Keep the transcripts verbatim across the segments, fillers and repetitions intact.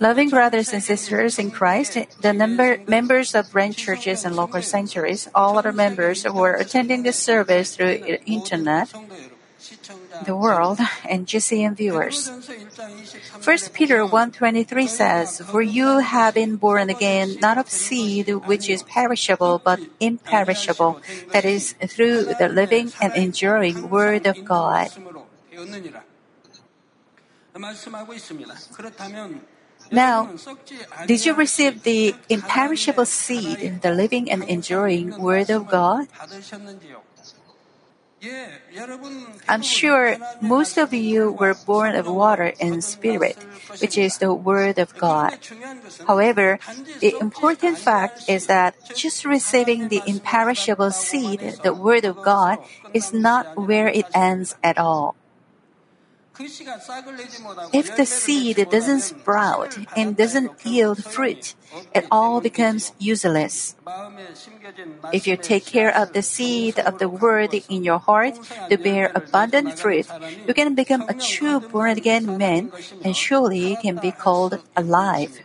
Loving brothers and sisters in Christ, the number, members of branch churches and local sanctuaries, all other members who are attending this service through internet, the world, and G C N viewers. First Peter one twenty-three says, "For you have been born again, not of seed which is perishable, but imperishable, that is, through the living and enduring Word of God." Now, did you receive the imperishable seed, the living and enduring Word of God? I'm sure most of you were born of water and Spirit, which is the Word of God. However, the important fact is that just receiving the imperishable seed, the Word of God, is not where it ends at all. If the seed doesn't sprout and doesn't yield fruit, it all becomes useless. If you take care of the seed of the Word in your heart to bear abundant fruit, you can become a true born-again man and surely can be called alive.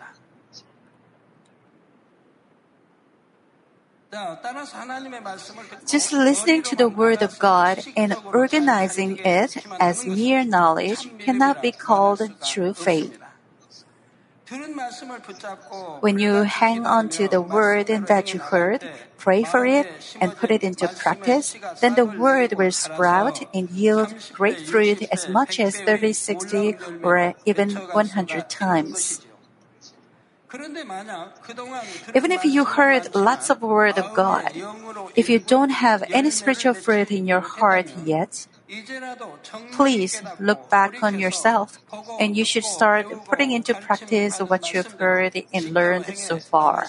Just listening to the Word of God and organizing it as mere knowledge cannot be called true faith. When you hang on to the Word that you heard, pray for it, and put it into practice, then the Word will sprout and yield great fruit as much as thirty, sixty, or even one hundred times. Even if you heard lots of Word of God, if you don't have any spiritual fruit in your heart yet, please look back on yourself and you should start putting into practice what you've heard and learned so far.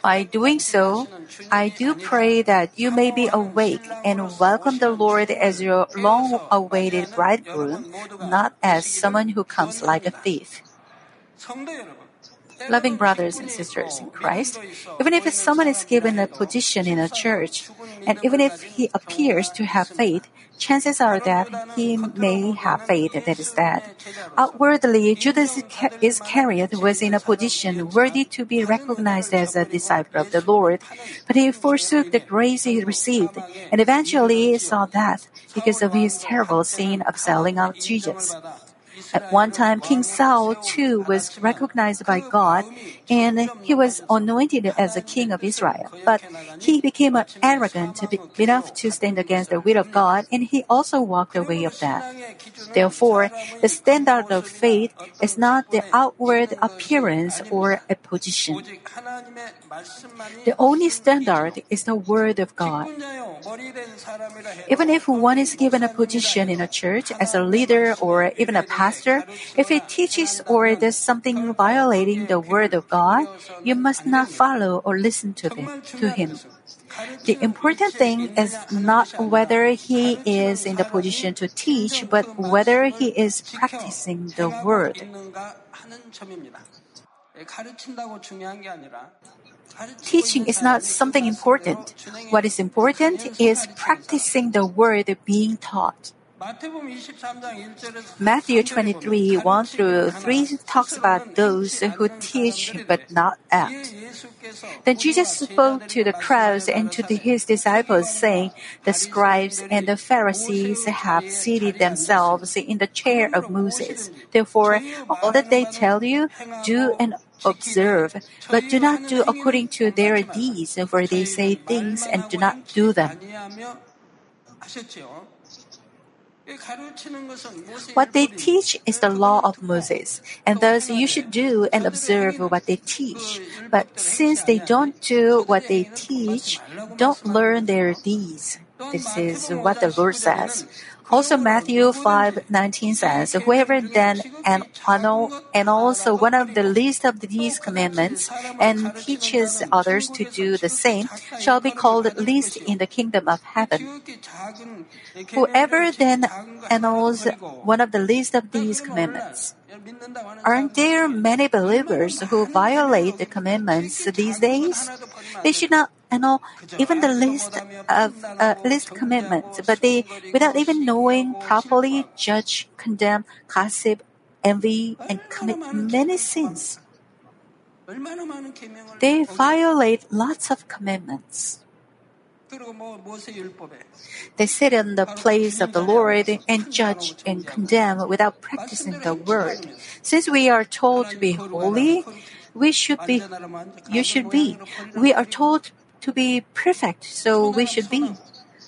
By doing so, I do pray that you may be awake and welcome the Lord as your long-awaited bridegroom, not as someone who comes like a thief. Loving brothers and sisters in Christ, even if someone is given a position in a church, and even if he appears to have faith, chances are that he may have faith that is dead. Outwardly, Judas Iscariot was in a position worthy to be recognized as a disciple of the Lord, but he forsook the grace he received, and eventually saw death because of his terrible sin of selling out Jesus. At one time, King Saul, too, was recognized by God, and he was anointed as a king of Israel. But he became arrogant enough to stand against the will of God, and he also walked the way of death. Therefore, the standard of faith is not the outward appearance or a position. The only standard is the Word of God. Even if one is given a position in a church as a leader or even a pastor, if he teaches or does something violating the Word of God, you must not follow or listen to him. To him. The important thing is not whether he is in the position to teach, but whether he is practicing the Word. Teaching is not something important. What is important is practicing the Word being taught. Matthew twenty-three, one through three talks about those who teach but not act. Then Jesus spoke to the crowds and to his disciples, saying, "The scribes and the Pharisees have seated themselves in the chair of Moses. Therefore, all that they tell you, do and observe, but do not do according to their deeds, for they say things and do not do them." What they teach is the law of Moses, and thus you should do and observe what they teach. But since they don't do what they teach, don't learn their deeds. This is what the Lord says. Also Matthew five nineteen says, "Whoever then annuls one of the least of these commandments and teaches others to do the same shall be called least in the kingdom of heaven." Whoever then annuls one of the least of these commandments. Aren't there many believers who violate the commandments these days? They should not know even the least of uh, least commitments, but they, without even knowing, properly judge, condemn, gossip, envy, and commit many sins. They violate lots of commandments. They sit in the place of the Lord and judge and condemn without practicing the word. Since we are told to be holy, we should be, you should be. We are told to be perfect, so we should be.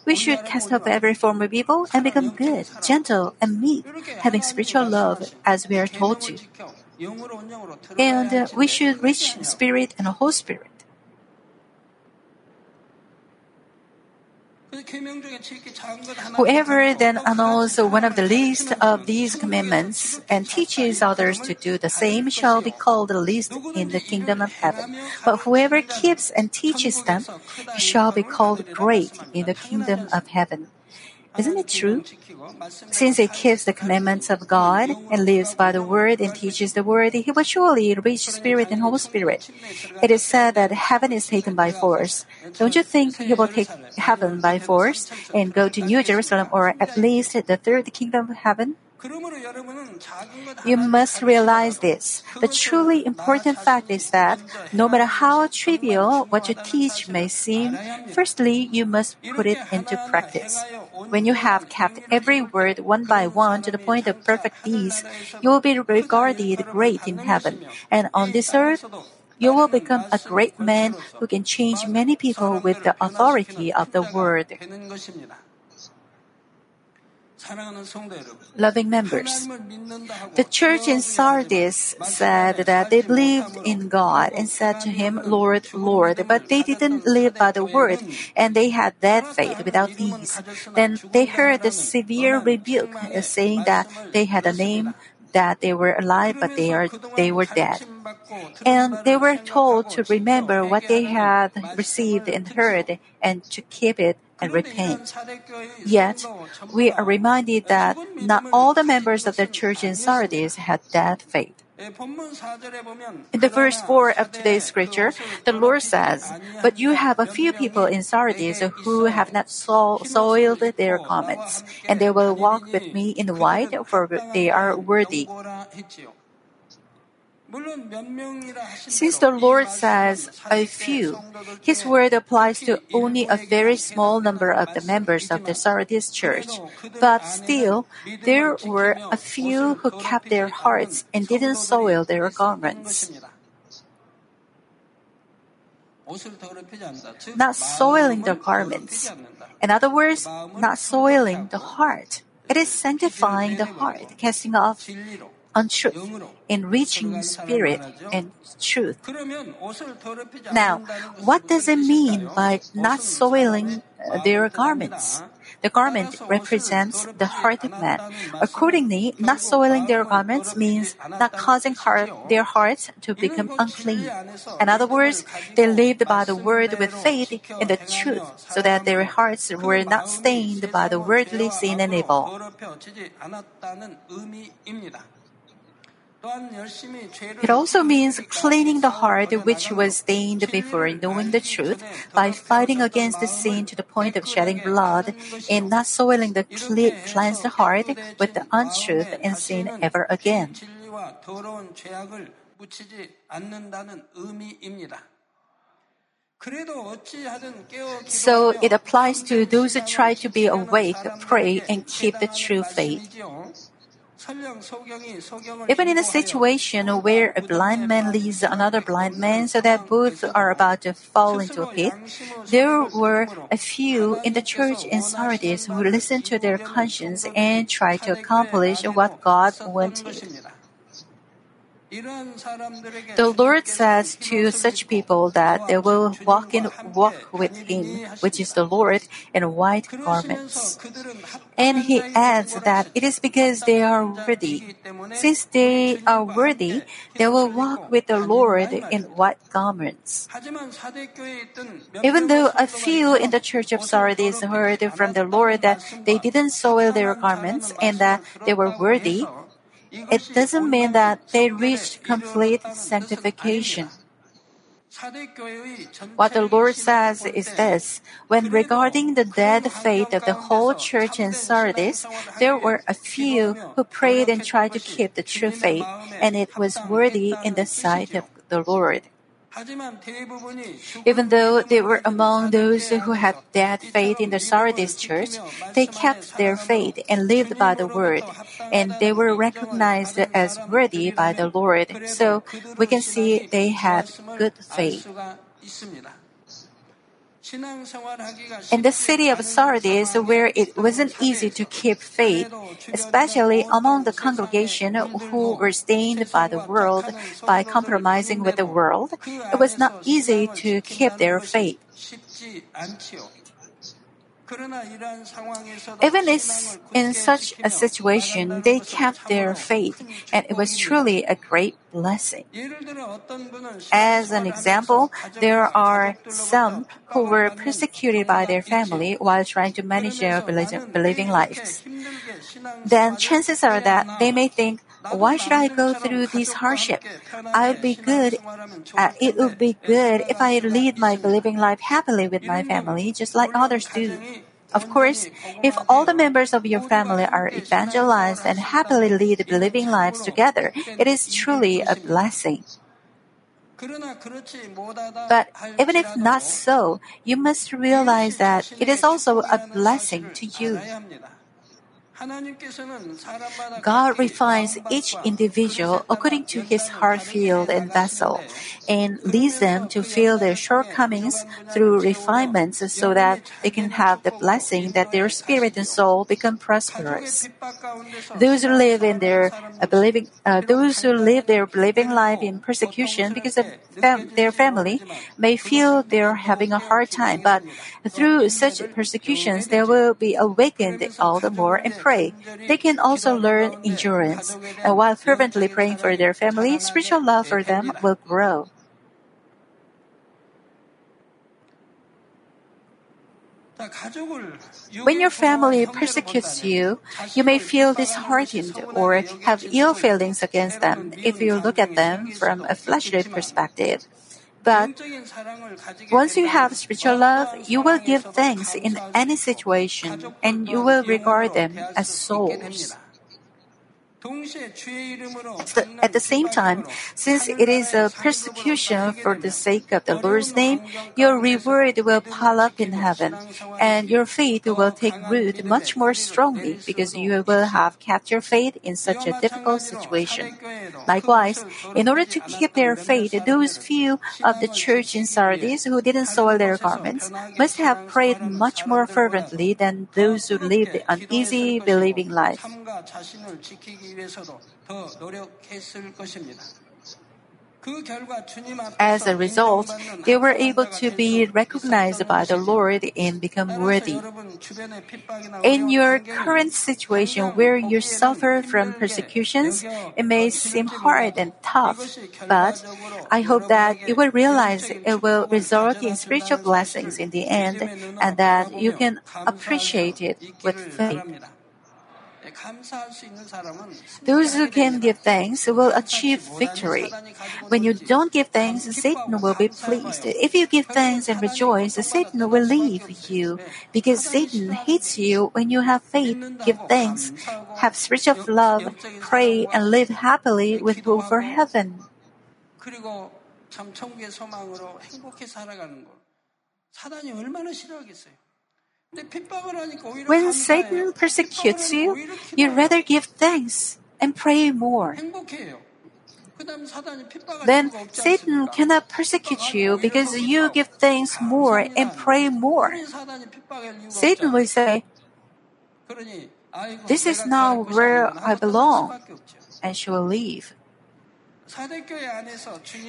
We should cast off every form of evil and become good, gentle, and meek, having spiritual love as we are told to. And uh, we should reach spirit and whole spirit. Whoever then announs one of the least of these commandments and teaches others to do the same shall be called the least in the kingdom of heaven. But whoever keeps and teaches them shall be called great in the kingdom of heaven. Isn't it true? Since he keeps the commandments of God and lives by the word and teaches the word, he will surely reach spirit and whole spirit. It is said that heaven is taken by force. Don't you think he will take heaven by force and go to New Jerusalem, or at least the third kingdom of heaven? You must realize this. The truly important fact is that no matter how trivial what you teach may seem, firstly, you must put it into practice. When you have kept every word one by one to the point of perfect ease, you will be regarded great in heaven. And on this earth, you will become a great man who can change many people with the authority of the word. Loving members, the church in Sardis said that they believed in God and said to him, "Lord, Lord," but they didn't live by the word, and they had dead faith without these. Then they heard the severe rebuke, saying that they had a name, that they were alive, but they are they were dead. And they were told to remember what they had received and heard, and to keep it and repent. Yet, we are reminded that not all the members of the church in Sardis had that faith. In the verse four of today's scripture, the Lord says, "But you have a few people in Sardis who have not so- soiled their garments, and they will walk with me in white, for they are worthy." Since the Lord says a few, His word applies to only a very small number of the members of the Sardis church. But still, there were a few who kept their hearts and didn't soil their garments. Not soiling their garments. In other words, not soiling the heart. It is sanctifying the heart, casting off untruth, in reaching spirit and truth. Now, what does it mean by not soiling their garments? The garment represents the heart of man. Accordingly, not soiling their garments means not causing heart, their hearts to become unclean. In other words, they lived by the word with faith in the truth, so that their hearts were not stained by the worldly sin and evil. It also means cleaning the heart which was stained before knowing the truth by fighting against the sin to the point of shedding blood, and not soiling the cleansed heart with the untruth and sin ever again. So it applies to those who try to be awake, pray, and keep the true faith. Even in a situation where a blind man leads another blind man so that both are about to fall into a pit, there were a few in the church in Sardis who listened to their conscience and tried to accomplish what God wanted. The Lord says to such people that they will walk in walk with Him, which is the Lord, in white garments. And He adds that it is because they are worthy. Since they are worthy, they will walk with the Lord in white garments. Even though a few in the church of Sardis heard from the Lord that they didn't soil their garments and that they were worthy, it doesn't mean that they reached complete sanctification. What the Lord says is this: when regarding the dead faith of the whole church in Sardis, there were a few who prayed and tried to keep the true faith, and it was worthy in the sight of the Lord. Even though they were among those who had dead faith in the Sardis church, they kept their faith and lived by the word, and they were recognized as worthy by the Lord. So we can see they had good faith. In the city of Sardis, where it wasn't easy to keep faith, especially among the congregation who were stained by the world, by compromising with the world, it was not easy to keep their faith. Even in such a situation, they kept their faith, and it was truly a great blessing. As an example, there are some who were persecuted by their family while trying to manage their believing lives. Then chances are that they may think, why should I go through this hardship? I'll be good. Uh, it would be good if I lead my believing life happily with my family, just like others do. Of course, if all the members of your family are evangelized and happily lead believing lives together, it is truly a blessing. But even if not so, you must realize that it is also a blessing to you. God refines each individual according to his heart, field, and vessel, and leads them to feel their shortcomings through refinements so that they can have the blessing that their spirit and soul become prosperous. Those who live in their uh, believing, uh, those who live their believing life in persecution because of fam- their family may feel they're having a hard time, but through such persecutions, they will be awakened all the more and pray. They can also learn endurance, and while fervently praying for their family, spiritual love for them will grow. When your family persecutes you, you may feel disheartened or have ill feelings against them if you look at them from a fleshly perspective. But once you have spiritual love, you will give thanks in any situation, and you will regard them as souls. At the, at the same time, since it is a persecution for the sake of the Lord's name, your reward will pile up in heaven, and your faith will take root much more strongly because you will have kept your faith in such a difficult situation. Likewise, in order to keep their faith, those few of the church in Sardis who didn't soil their garments must have prayed much more fervently than those who lived an easy believing life. As a result, they were able to be recognized by the Lord and become worthy. In your current situation where you suffer from persecutions, it may seem hard and tough, but I hope that you will realize it will result in spiritual blessings in the end, and that you can appreciate it with faith. Those who can give thanks will achieve victory. When you don't give thanks, Satan will be pleased. If you give thanks and rejoice, Satan will leave you, because Satan hates you when you have faith, give thanks, have spiritual love, pray, and live happily with hope for heaven. When Satan persecutes you, you rather give thanks and pray more. Then Satan cannot persecute you because you give thanks more and pray more. Satan will say, "This is not where I belong," and she will leave.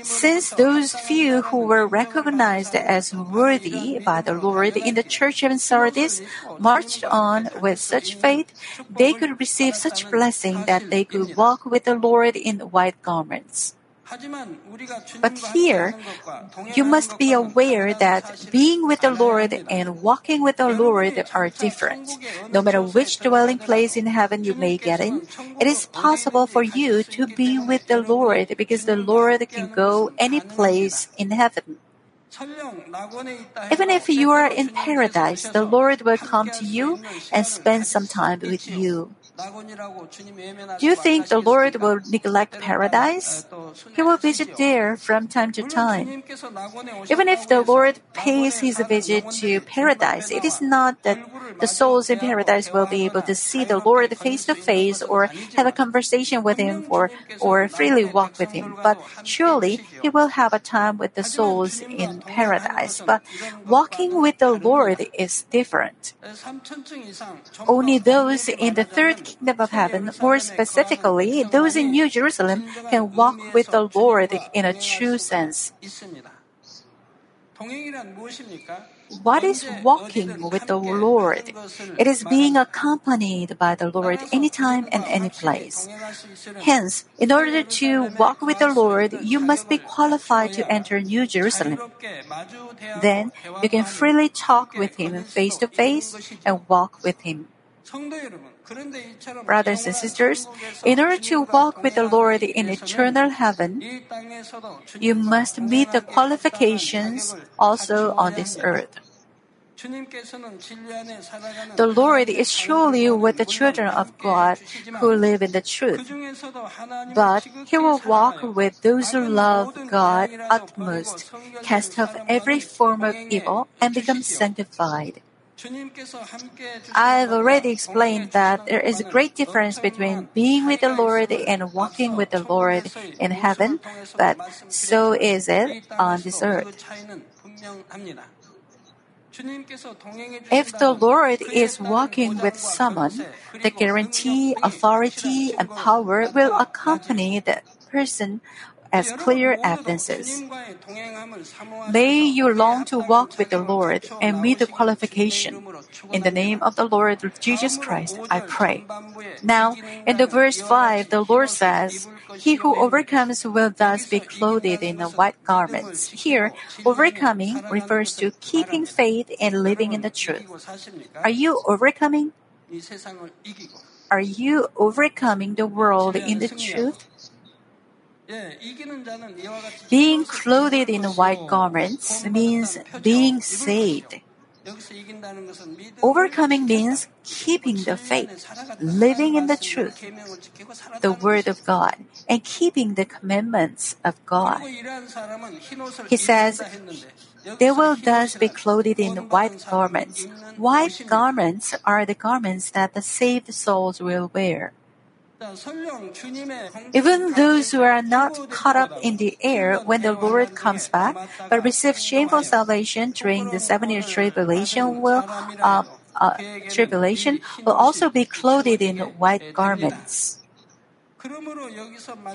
Since those few who were recognized as worthy by the Lord in the church of Sardis marched on with such faith, they could receive such blessing that they could walk with the Lord in white garments. But here, you must be aware that being with the Lord and walking with the Lord are different. No matter which dwelling place in heaven you may get in, it is possible for you to be with the Lord because the Lord can go any place in heaven. Even if you are in paradise, the Lord will come to you and spend some time with you. Do you think the Lord will neglect paradise? He will visit there from time to time. Even if the Lord pays his visit to paradise, it is not that the souls in paradise will be able to see the Lord face to face or have a conversation with him or, or freely walk with him. But surely he will have a time with the souls in paradise. But walking with the Lord is different. Only those in the third kingdom of heaven, more specifically, those in New Jerusalem, can walk with the Lord in a true sense. What is walking with the Lord? It is being accompanied by the Lord anytime and any place. Hence, in order to walk with the Lord, you must be qualified to enter New Jerusalem. Then, you can freely talk with Him face to face and walk with Him. Brothers and sisters, in order to walk with the Lord in eternal heaven, you must meet the qualifications also on this earth. The Lord is surely with the children of God who live in the truth, but He will walk with those who love God utmost, cast off every form of evil, and become sanctified. I've already explained that there is a great difference between being with the Lord and walking with the Lord in heaven, but so is it on this earth. If the Lord is walking with someone, the guarantee, authority, and power will accompany that person as clear evidences. May you long to walk with the Lord and meet the qualification. In the name of the Lord Jesus Christ, I pray. Now, in the verse five, the Lord says, "He who overcomes will thus be clothed in the white garments." Here, overcoming refers to keeping faith and living in the truth. Are you overcoming? Are you overcoming the world in the truth? Being clothed in white garments means being saved. Overcoming means keeping the faith, living in the truth, the Word of God, and keeping the commandments of God. He says, "They will thus be clothed in white garments." White garments are the garments that the saved souls will wear. Even those who are not caught up in the air when the Lord comes back, but receive shameful salvation during the seven-year tribulation, will uh, uh, tribulation will also be clothed in white garments.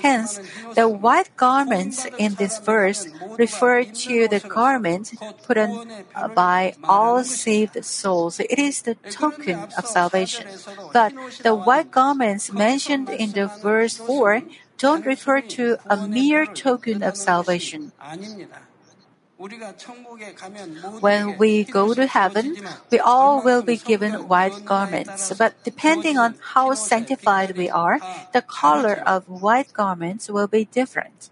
Hence, the white garments in this verse refer to the garment put on by all saved souls. It is the token of salvation. But the white garments mentioned in the verse four don't refer to a mere token of salvation. When we go to heaven, we all will be given white garments. But depending on how sanctified we are, the color of white garments will be different.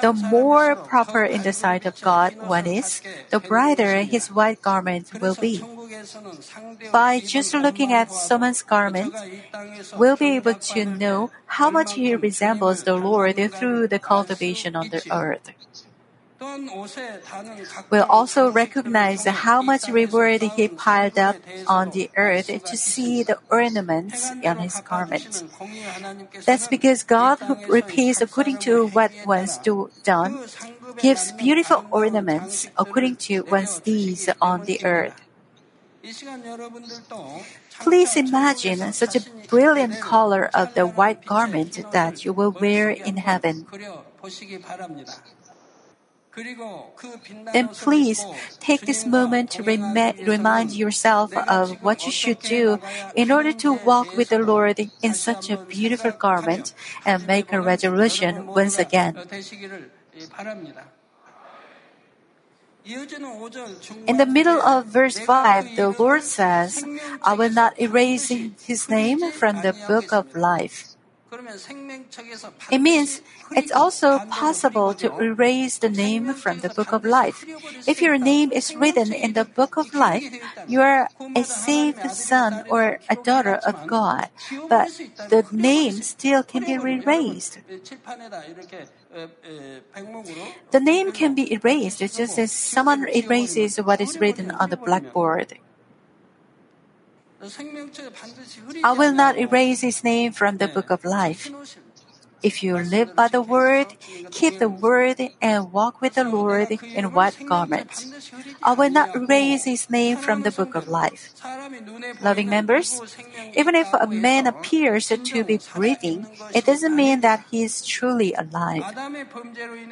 The more proper in the sight of God one is, the brighter his white garment will be. By just looking at someone's garment, we'll be able to know how much he resembles the Lord through the cultivation on the earth. We'll also recognize how much reward he piled up on the earth to see the ornaments on his garment. That's because God, who repays according to what one's do, done, gives beautiful ornaments according to one's deeds on the earth. Please imagine such a brilliant color of the white garment that you will wear in heaven. Then please take this moment to rem- remind yourself of what you should do in order to walk with the Lord in such a beautiful garment and make a resolution once again. In the middle of verse five, the Lord says, "I will not erase his name from the book of life." It means it's also possible to erase the name from the book of life. If your name is written in the book of life, you are a saved son or a daughter of God, but the name still can be erased. The name can be erased just as someone erases what is written on the blackboard. I will not erase his name from the book of life. If you live by the word, keep the word, and walk with the Lord in white garments, I will not erase his name from the book of life. Loving members, even if a man appears to be breathing, it doesn't mean that he is truly alive.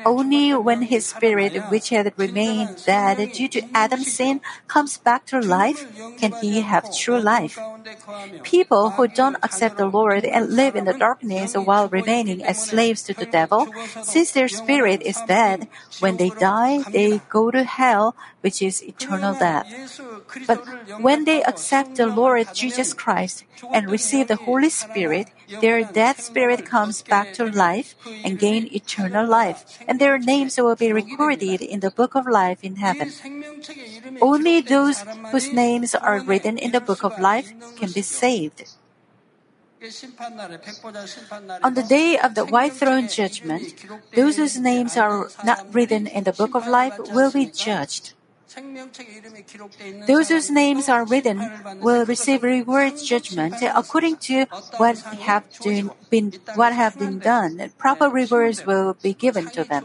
Only when his spirit, which had remained dead due to Adam's sin, comes back to life, can he have true life. People who don't accept the Lord and live in the darkness while remaining as slaves to the devil, since their spirit is dead, when they die, they go to hell, which is eternal death. But when they accept the Lord Jesus Christ and receive the Holy Spirit, their dead spirit comes back to life and gain eternal life, and their names will be recorded in the book of life in heaven. Only those whose names are written in the book of life can be saved. On the day of the White Throne Judgment, those whose names are not written in the book of life will be judged. Those whose names are written will receive reward judgment according to what have been, what have been done. Proper rewards will be given to them.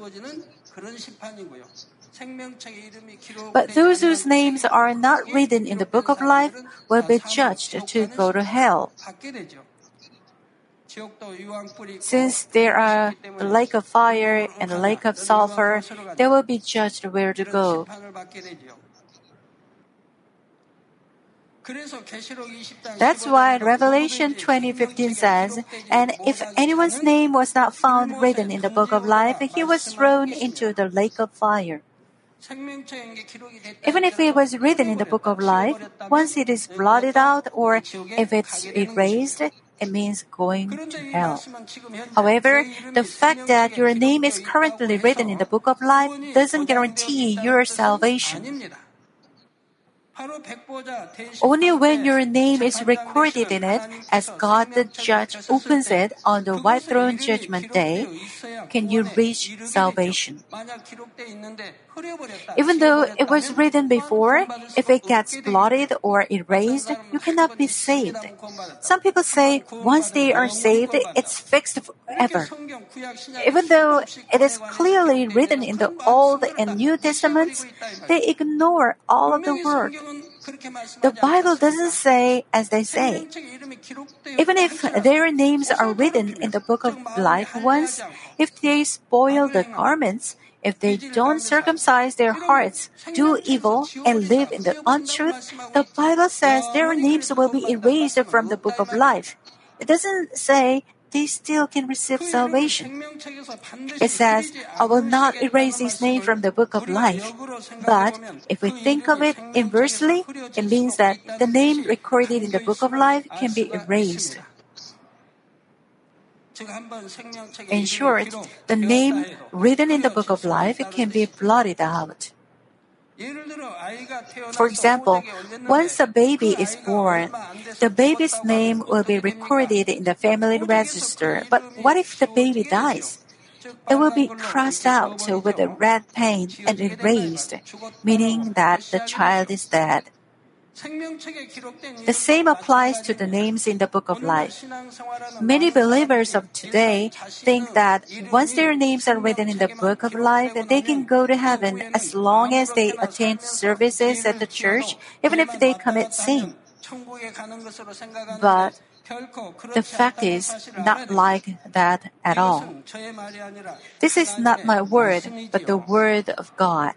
But those whose names are not written in the book of life will be judged to go to hell. Since there are the lake of fire and the lake of sulfur, they will be judged where to go. That's why Revelation twenty fifteen says, "And if anyone's name was not found written in the book of life, he was thrown into the lake of fire." Even if it was written in the book of life, once it is blotted out or if it's erased, it means going to hell. However, the fact that your name is currently written in the book of life doesn't guarantee your salvation. Only when your name is recorded in it, as God the Judge opens it on the White Throne Judgment Day, can you reach salvation. Even though it was written before, if it gets blotted or erased, you cannot be saved. Some people say once they are saved, it's fixed forever. Even though it is clearly written in the Old and New Testaments, they ignore all of the word. The Bible doesn't say as they say. Even if their names are written in the book of life once, if they spoil the garments, if they don't circumcise their hearts, do evil, and live in the untruth, the Bible says their names will be erased from the book of life. It doesn't say they still can receive salvation. It says, "I will not erase his name from the book of life." But if we think of it inversely, it means that the name recorded in the book of life can be erased. In short, the name written in the book of life can be blotted out. For example, once a baby is born, the baby's name will be recorded in the family register. But what if the baby dies? It will be crossed out with a red paint and erased, meaning that the child is dead. The same applies to the names in the book of life. Many believers of today think that once their names are written in the book of life, they can go to heaven as long as they attend services at the church, even if they commit sin. But The fact is not like that at all. This is not my word, but the word of God.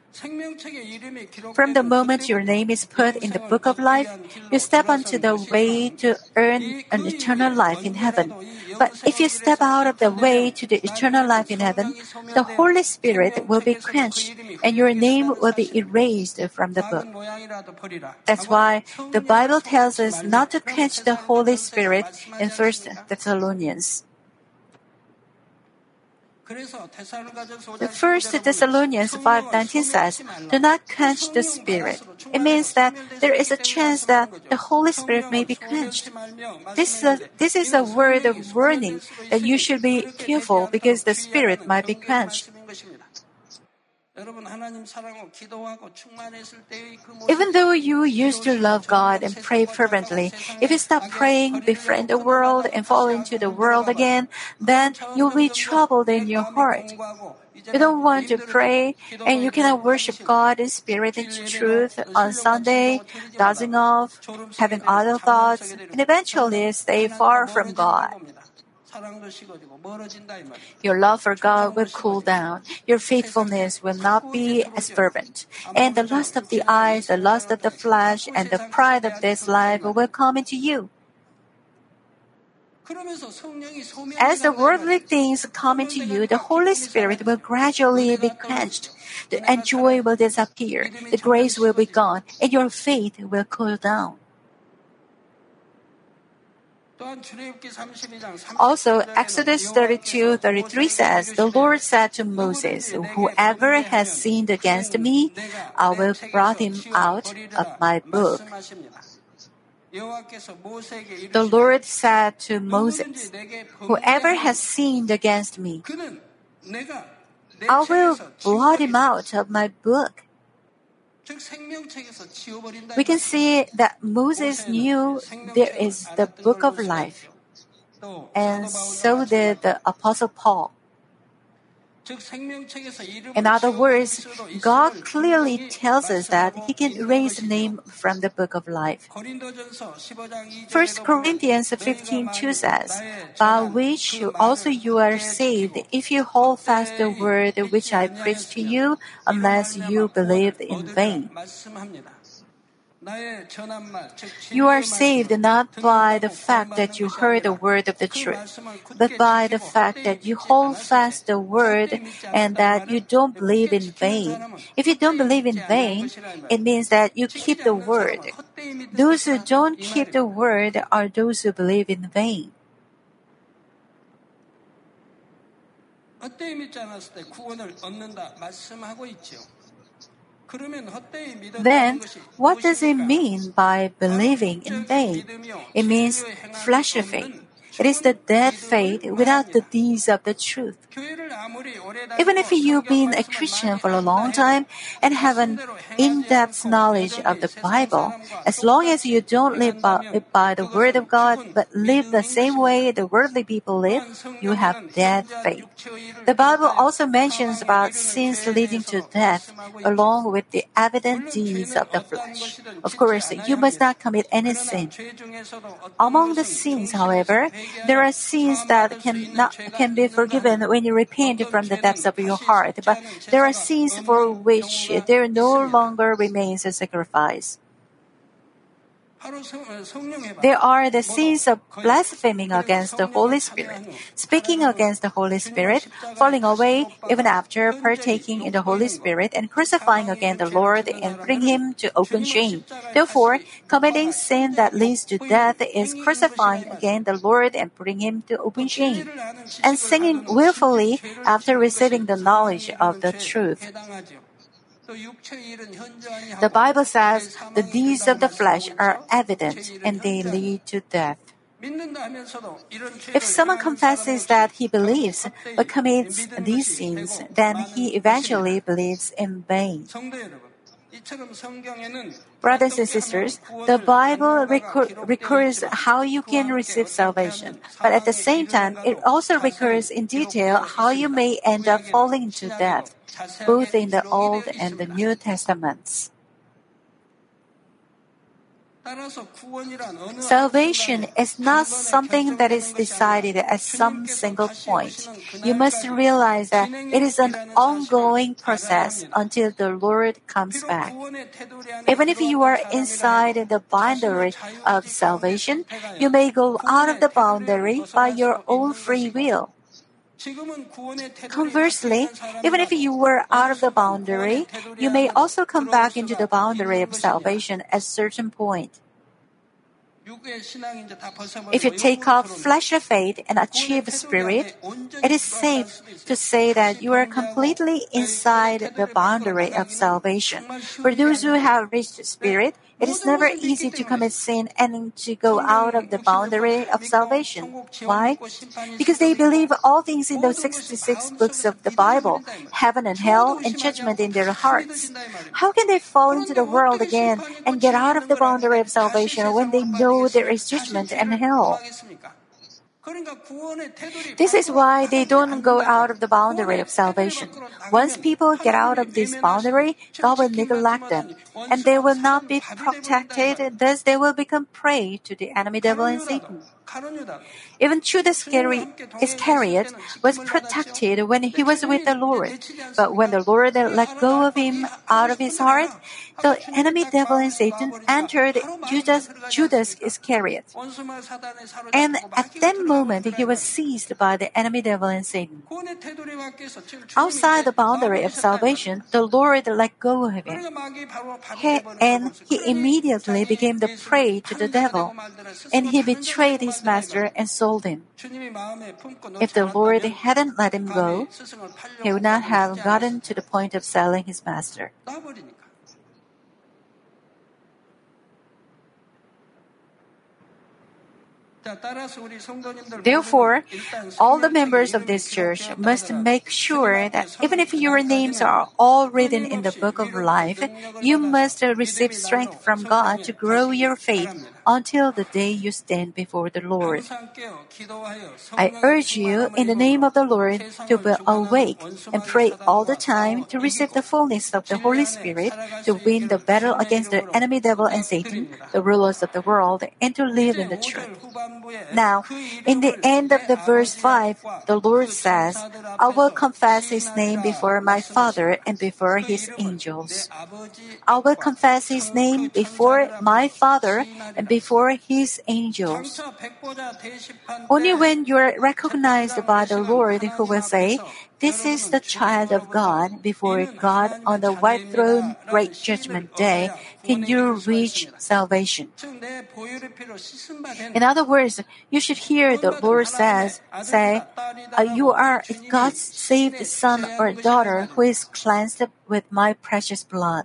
From the moment your name is put in the book of life, you step onto the way to earn an eternal life in heaven. But if you step out of the way to the eternal life in heaven, the Holy Spirit will be quenched and your name will be erased from the book. That's why the Bible tells us not to quench the Holy Spirit in First Thessalonians. The First Thessalonians five nineteen says, "Do not quench the Spirit." It means that there is a chance that the Holy Spirit may be quenched. This is a, this is a word of warning that you should be careful because the Spirit might be quenched. Even though you used to love God and pray fervently, if you stop praying, befriend the world, and fall into the world again, then you'll be troubled in your heart. You don't want to pray, and you cannot worship God in spirit and truth on Sunday, dozing off, having other thoughts, and eventually stay far from God. Your love for God will cool down. Your faithfulness will not be as fervent. And the lust of the eyes, the lust of the flesh, and the pride of this life will come into you. As the worldly things come into you, the Holy Spirit will gradually be quenched. The joy will disappear. The grace will be gone. And your faith will cool down. Also, Exodus thirty-two thirty-three says, "The Lord said to Moses, 'Whoever has sinned against me, I will blot him out of my book.'" The Lord said to Moses, "Whoever has sinned against me, I will blot him out of my book." We can see that Moses knew there is the book of life, and so did the Apostle Paul. In other words, God clearly tells us that He can erase the name from the book of life. First Corinthians fifteen two says, "By which also you are saved, if you hold fast the word which I preached to you, unless you believed in vain." You are saved not by the fact that you heard the word of the truth, but by the fact that you hold fast the word and that you don't believe in vain. If you don't believe in vain, it means that you keep the word. Those who don't keep the word are those who believe in vain. Then, what does it mean by believing in vain? It means fleshly faith. It is the dead faith without the deeds of the truth. Even if you've been a Christian for a long time and have an in-depth knowledge of the Bible, as long as you don't live by, by the Word of God but live the same way the worldly people live, you have dead faith. The Bible also mentions about sins leading to death along with the evident deeds of the flesh. Of course, you must not commit any sin. Among the sins, however, there are sins that can, not, can be forgiven when you repent from the depths of your heart, but there are sins for which there no longer remains a sacrifice. There are the sins of blaspheming against the Holy Spirit, speaking against the Holy Spirit, falling away even after partaking in the Holy Spirit, and crucifying again the Lord and bring Him to open shame. Therefore, committing sin that leads to death is crucifying again the Lord and bring Him to open shame, and sinning willfully after receiving the knowledge of the truth. The Bible says the deeds of the flesh are evident and they lead to death. If someone confesses that he believes but commits these sins, then he eventually believes in vain. Brothers and sisters, the Bible recur- recurs how you can receive salvation, but at the same time, it also recurs in detail how you may end up falling to death, both in the Old and the New Testaments. Salvation is not something that is decided at some single point. You must realize that it is an ongoing process until the Lord comes back. Even if you are inside the boundary of salvation, you may go out of the boundary by your own free will. Conversely, even if you were out of the boundary, you may also come back into the boundary of salvation at a certain point. If you take off flesh of faith and achieve spirit, it is safe to say that you are completely inside the boundary of salvation. For those who have reached spirit, it is never easy to commit sin and to go out of the boundary of salvation. Why? Because they believe all things in the sixty-six books of the Bible, heaven and hell, and judgment in their hearts. How can they fall into the world again and get out of the boundary of salvation when they know there is judgment and hell? This is why they don't go out of the boundary of salvation. Once people get out of this boundary, God will neglect them, and they will not be protected, thus they will become prey to the enemy devil and Satan. Even Judas Iscariot was protected when he was with the Lord, but when the Lord let go of him out of his heart, the enemy devil and Satan entered Judas, Judas Iscariot. And at that moment, he was seized by the enemy devil and Satan. Outside the boundary of salvation, the Lord let go of him, he, and he immediately became the prey to the devil, and he betrayed his master and sold him. If the Lord hadn't let him go, he would not have gotten to the point of selling his master. Therefore, all the members of this church must make sure that even if your names are all written in the book of life, you must receive strength from God to grow your faith until the day you stand before the Lord. I urge you in the name of the Lord to be awake and pray all the time to receive the fullness of the Holy Spirit, to win the battle against the enemy devil and Satan, the rulers of the world, and to live in the truth. Now, in the end of the verse five, the Lord says, "I will confess His name before my Father and before His angels." I will confess His name before my Father and before before His angels. Only when you are recognized by the Lord who will say, "This is the child of God," before God on the White Throne Great Judgment Day, can you reach salvation. In other words, you should hear the Lord says, say, "You are God's saved son or daughter who is cleansed with my precious blood."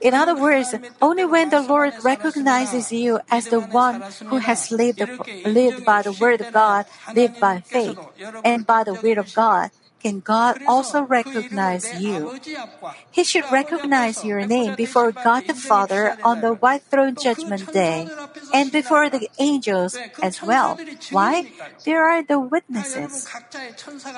In other words, only when the Lord recognizes you as the one who has lived, lived by the word of God, lived by faith, and by the will of God, can God also recognize you. He should recognize your name before God the Father on the White Throne Judgment Day and before the angels as well. Why? There are the witnesses.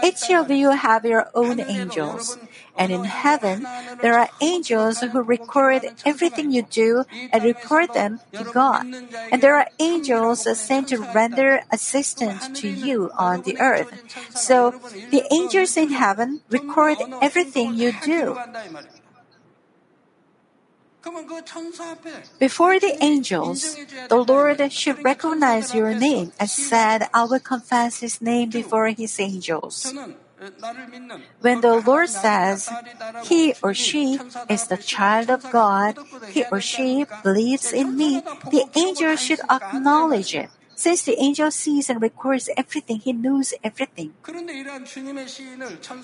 Each of you have your own angels. And in heaven, there are angels who record everything you do and report them to God. And there are angels sent to render assistance to you on the earth. So, the angels in heaven record everything you do. Before the angels, the Lord should recognize your name and said, "I will confess His name before His angels." When the Lord says he or she is the child of God, he or she believes in me, the angel should acknowledge it. Since the angel sees and records everything, he knows everything.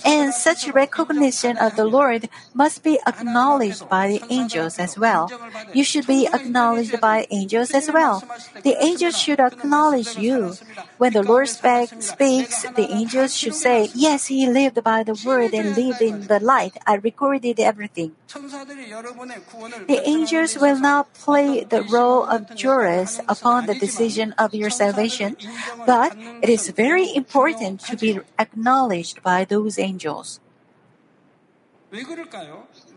And such recognition of the Lord must be acknowledged by the angels as well. You should be acknowledged by angels as well. The angels should acknowledge you. When the Lord spe- speaks, the angels should say, "Yes, he lived by the word and lived in the light. I recorded everything." The angels will not play the role of jurors upon the decision of your salvation, but it is very important to be acknowledged by those angels.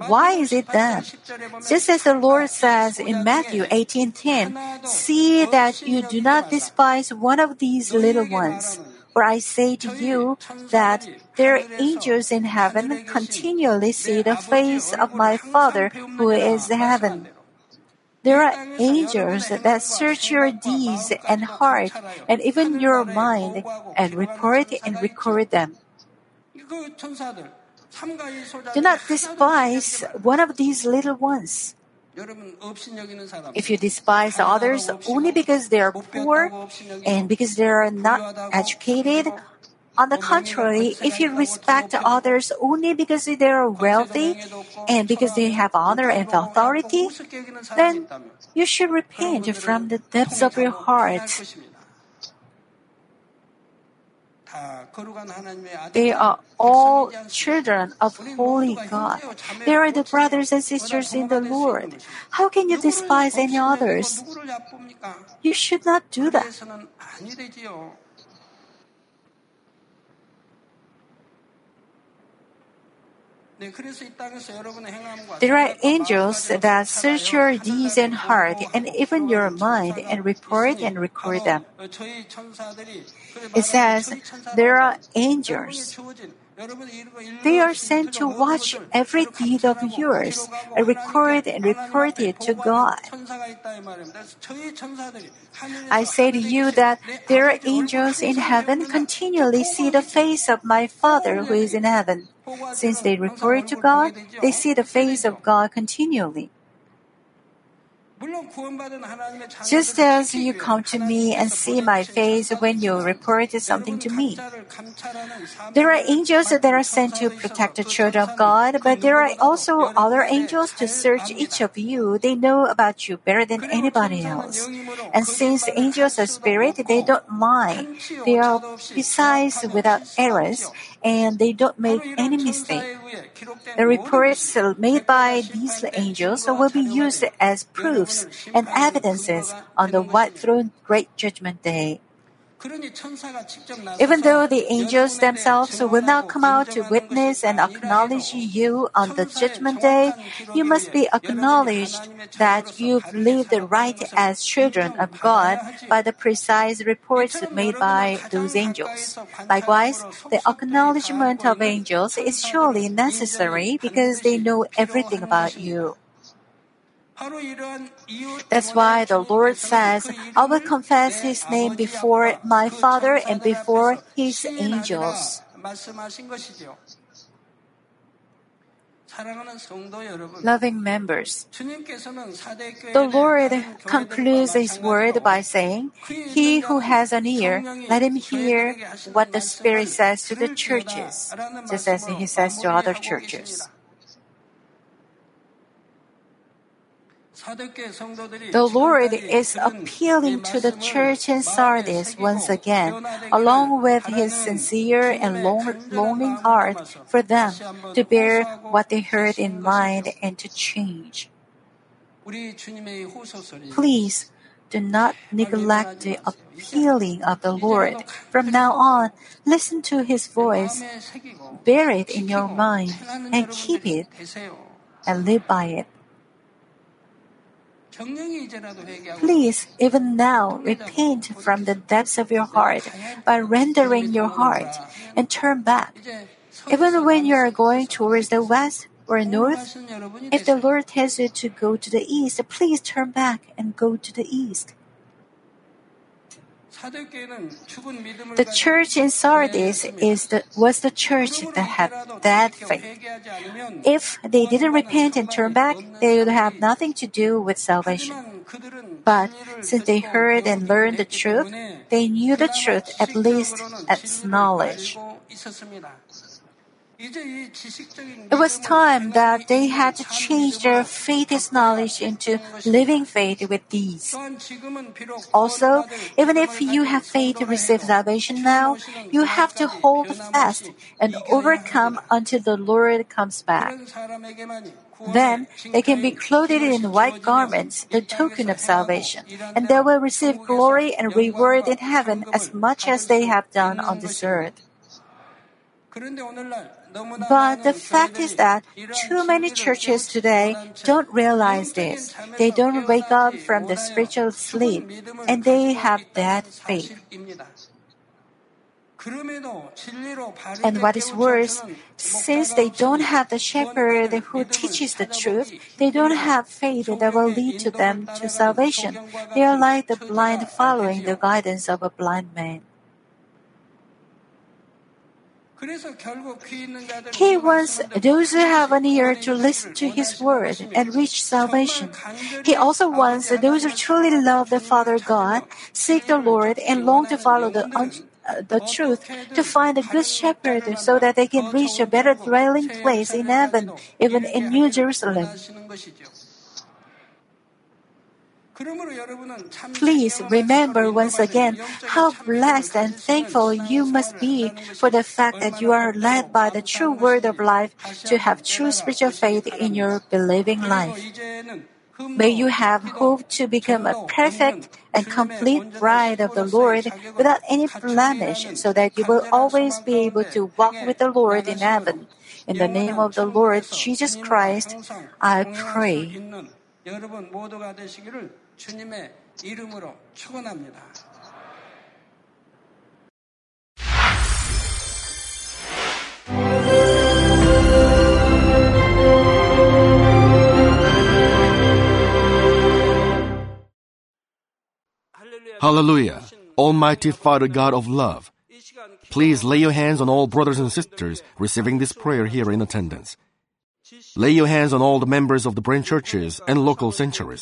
Why is it that? Just as the Lord says in Matthew eighteen ten, see that you do not despise one of these little ones. For I say to you that their angels in heaven continually see the face of my Father who is in heaven. There are angels that search your deeds and heart and even your mind and report and record them. Do not despise one of these little ones. If you despise others only because they are poor and because they are not educated, on the contrary, if you respect others only because they are wealthy and because they have honor and authority, then you should repent from the depths of your heart. They are all children of holy God. They are the brothers and sisters in the Lord. How can you despise any others? You should not do that. There are angels that search your deeds and heart and even your mind and report and record them. It says, there are angels. They are sent to watch every deed of yours and record and report it to God. I say to you that there are angels in heaven continually see the face of my Father who is in heaven. Since they report to God, they see the face of God continually. Just as you come to me and see my face when you report something to me. There are angels that are sent to protect the children of God, but there are also other angels to search each of you. They know about you better than anybody else. And since angels are spirit, they don't lie. They are precise without errors, and they don't make any mistake. The reports made by these angels will be used as proof and evidences on the White Throne Great Judgment Day. Even though the angels themselves will not come out to witness and acknowledge you on the Judgment Day, you must be acknowledged that you've lived right as children of God by the precise reports made by those angels. Likewise, the acknowledgement of angels is surely necessary because they know everything about you. That's why the Lord says, I will confess His name before my Father and before His angels. Loving members, the Lord concludes His word by saying, He who has an ear, let him hear what the Spirit says to the churches, just as He says to other churches. The Lord is appealing to the church in Sardis once again, along with His sincere and longing heart for them to bear what they heard in mind and to change. Please do not neglect the appealing of the Lord. From now on, listen to His voice, bear it in your mind, and keep it, and live by it. Please, even now, repent from the depths of your heart by rendering your heart and turn back. Even when you are going towards the west or north, if the Lord tells you to go to the east, please turn back and go to the east. The church in Sardis is the, was the church that had that faith. If they didn't repent and turn back, they would have nothing to do with salvation. But since they heard and learned the truth, they knew the truth at least as knowledge. It was time that they had to change their faithless knowledge into living faith with deeds. Also, even if you have faith to receive salvation now, you have to hold fast and overcome until the Lord comes back. Then they can be clothed in white garments, the token of salvation, and they will receive glory and reward in heaven as much as they have done on this earth. But the fact is that too many churches today don't realize this. They don't wake up from the spiritual sleep, and they have dead faith. And what is worse, since they don't have the shepherd who teaches the truth, they don't have faith that will lead to them to salvation. They are like the blind following the guidance of a blind man. He wants those who have an ear to listen to His word and reach salvation. He also wants those who truly love the Father God, seek the Lord, and long to follow the un- Uh, the truth to find a good shepherd so that they can reach a better dwelling place in heaven, even in New Jerusalem. Please remember once again how blessed and thankful you must be for the fact that you are led by the true word of life to have true spiritual faith in your believing life. May you have hope to become a perfect and complete bride of the Lord without any blemish, so that you will always be able to walk with the Lord in heaven. In the name of the Lord Jesus Christ, I pray. Hallelujah! Almighty Father God of love, please lay your hands on all brothers and sisters receiving this prayer here in attendance. Lay your hands on all the members of the branch churches and local sanctuaries,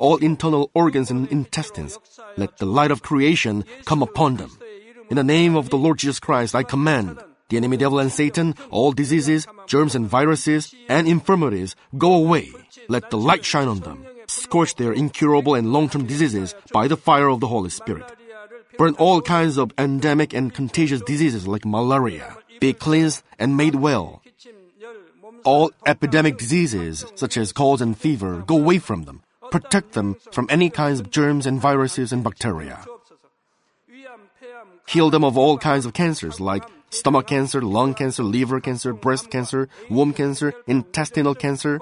all internal organs and intestines. Let the light of creation come upon them. In the name of the Lord Jesus Christ, I command the enemy devil and Satan, all diseases, germs and viruses, and infirmities, go away. Let the light shine on them. Scorch their incurable and long-term diseases by the fire of the Holy Spirit. Burn all kinds of endemic and contagious diseases like malaria. Be cleansed and made well. All epidemic diseases, such as cold and fever, go away from them. Protect them from any kinds of germs and viruses and bacteria. Heal them of all kinds of cancers like stomach cancer, lung cancer, liver cancer, breast cancer, womb cancer, intestinal cancer,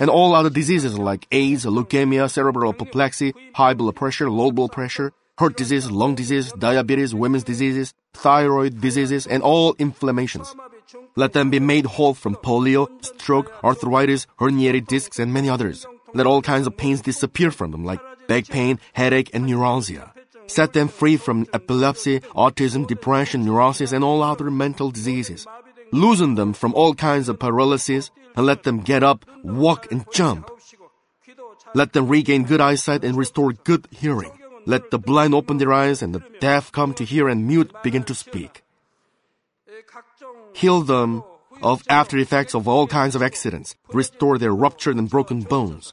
and all other diseases like AIDS, leukemia, cerebral apoplexy, high blood pressure, low blood pressure, heart disease, lung disease, diabetes, women's diseases, thyroid diseases, and all inflammations. Let them be made whole from polio, stroke, arthritis, herniated discs, and many others. Let all kinds of pains disappear from them, like back pain, headache, and neuralgia. Set them free from epilepsy, autism, depression, neurosis, and all other mental diseases. Loosen them from all kinds of paralysis, and let them get up, walk, and jump. Let them regain good eyesight and restore good hearing. Let the blind open their eyes and the deaf come to hear and mute begin to speak. Heal them of after effects of all kinds of accidents. Restore their ruptured and broken bones.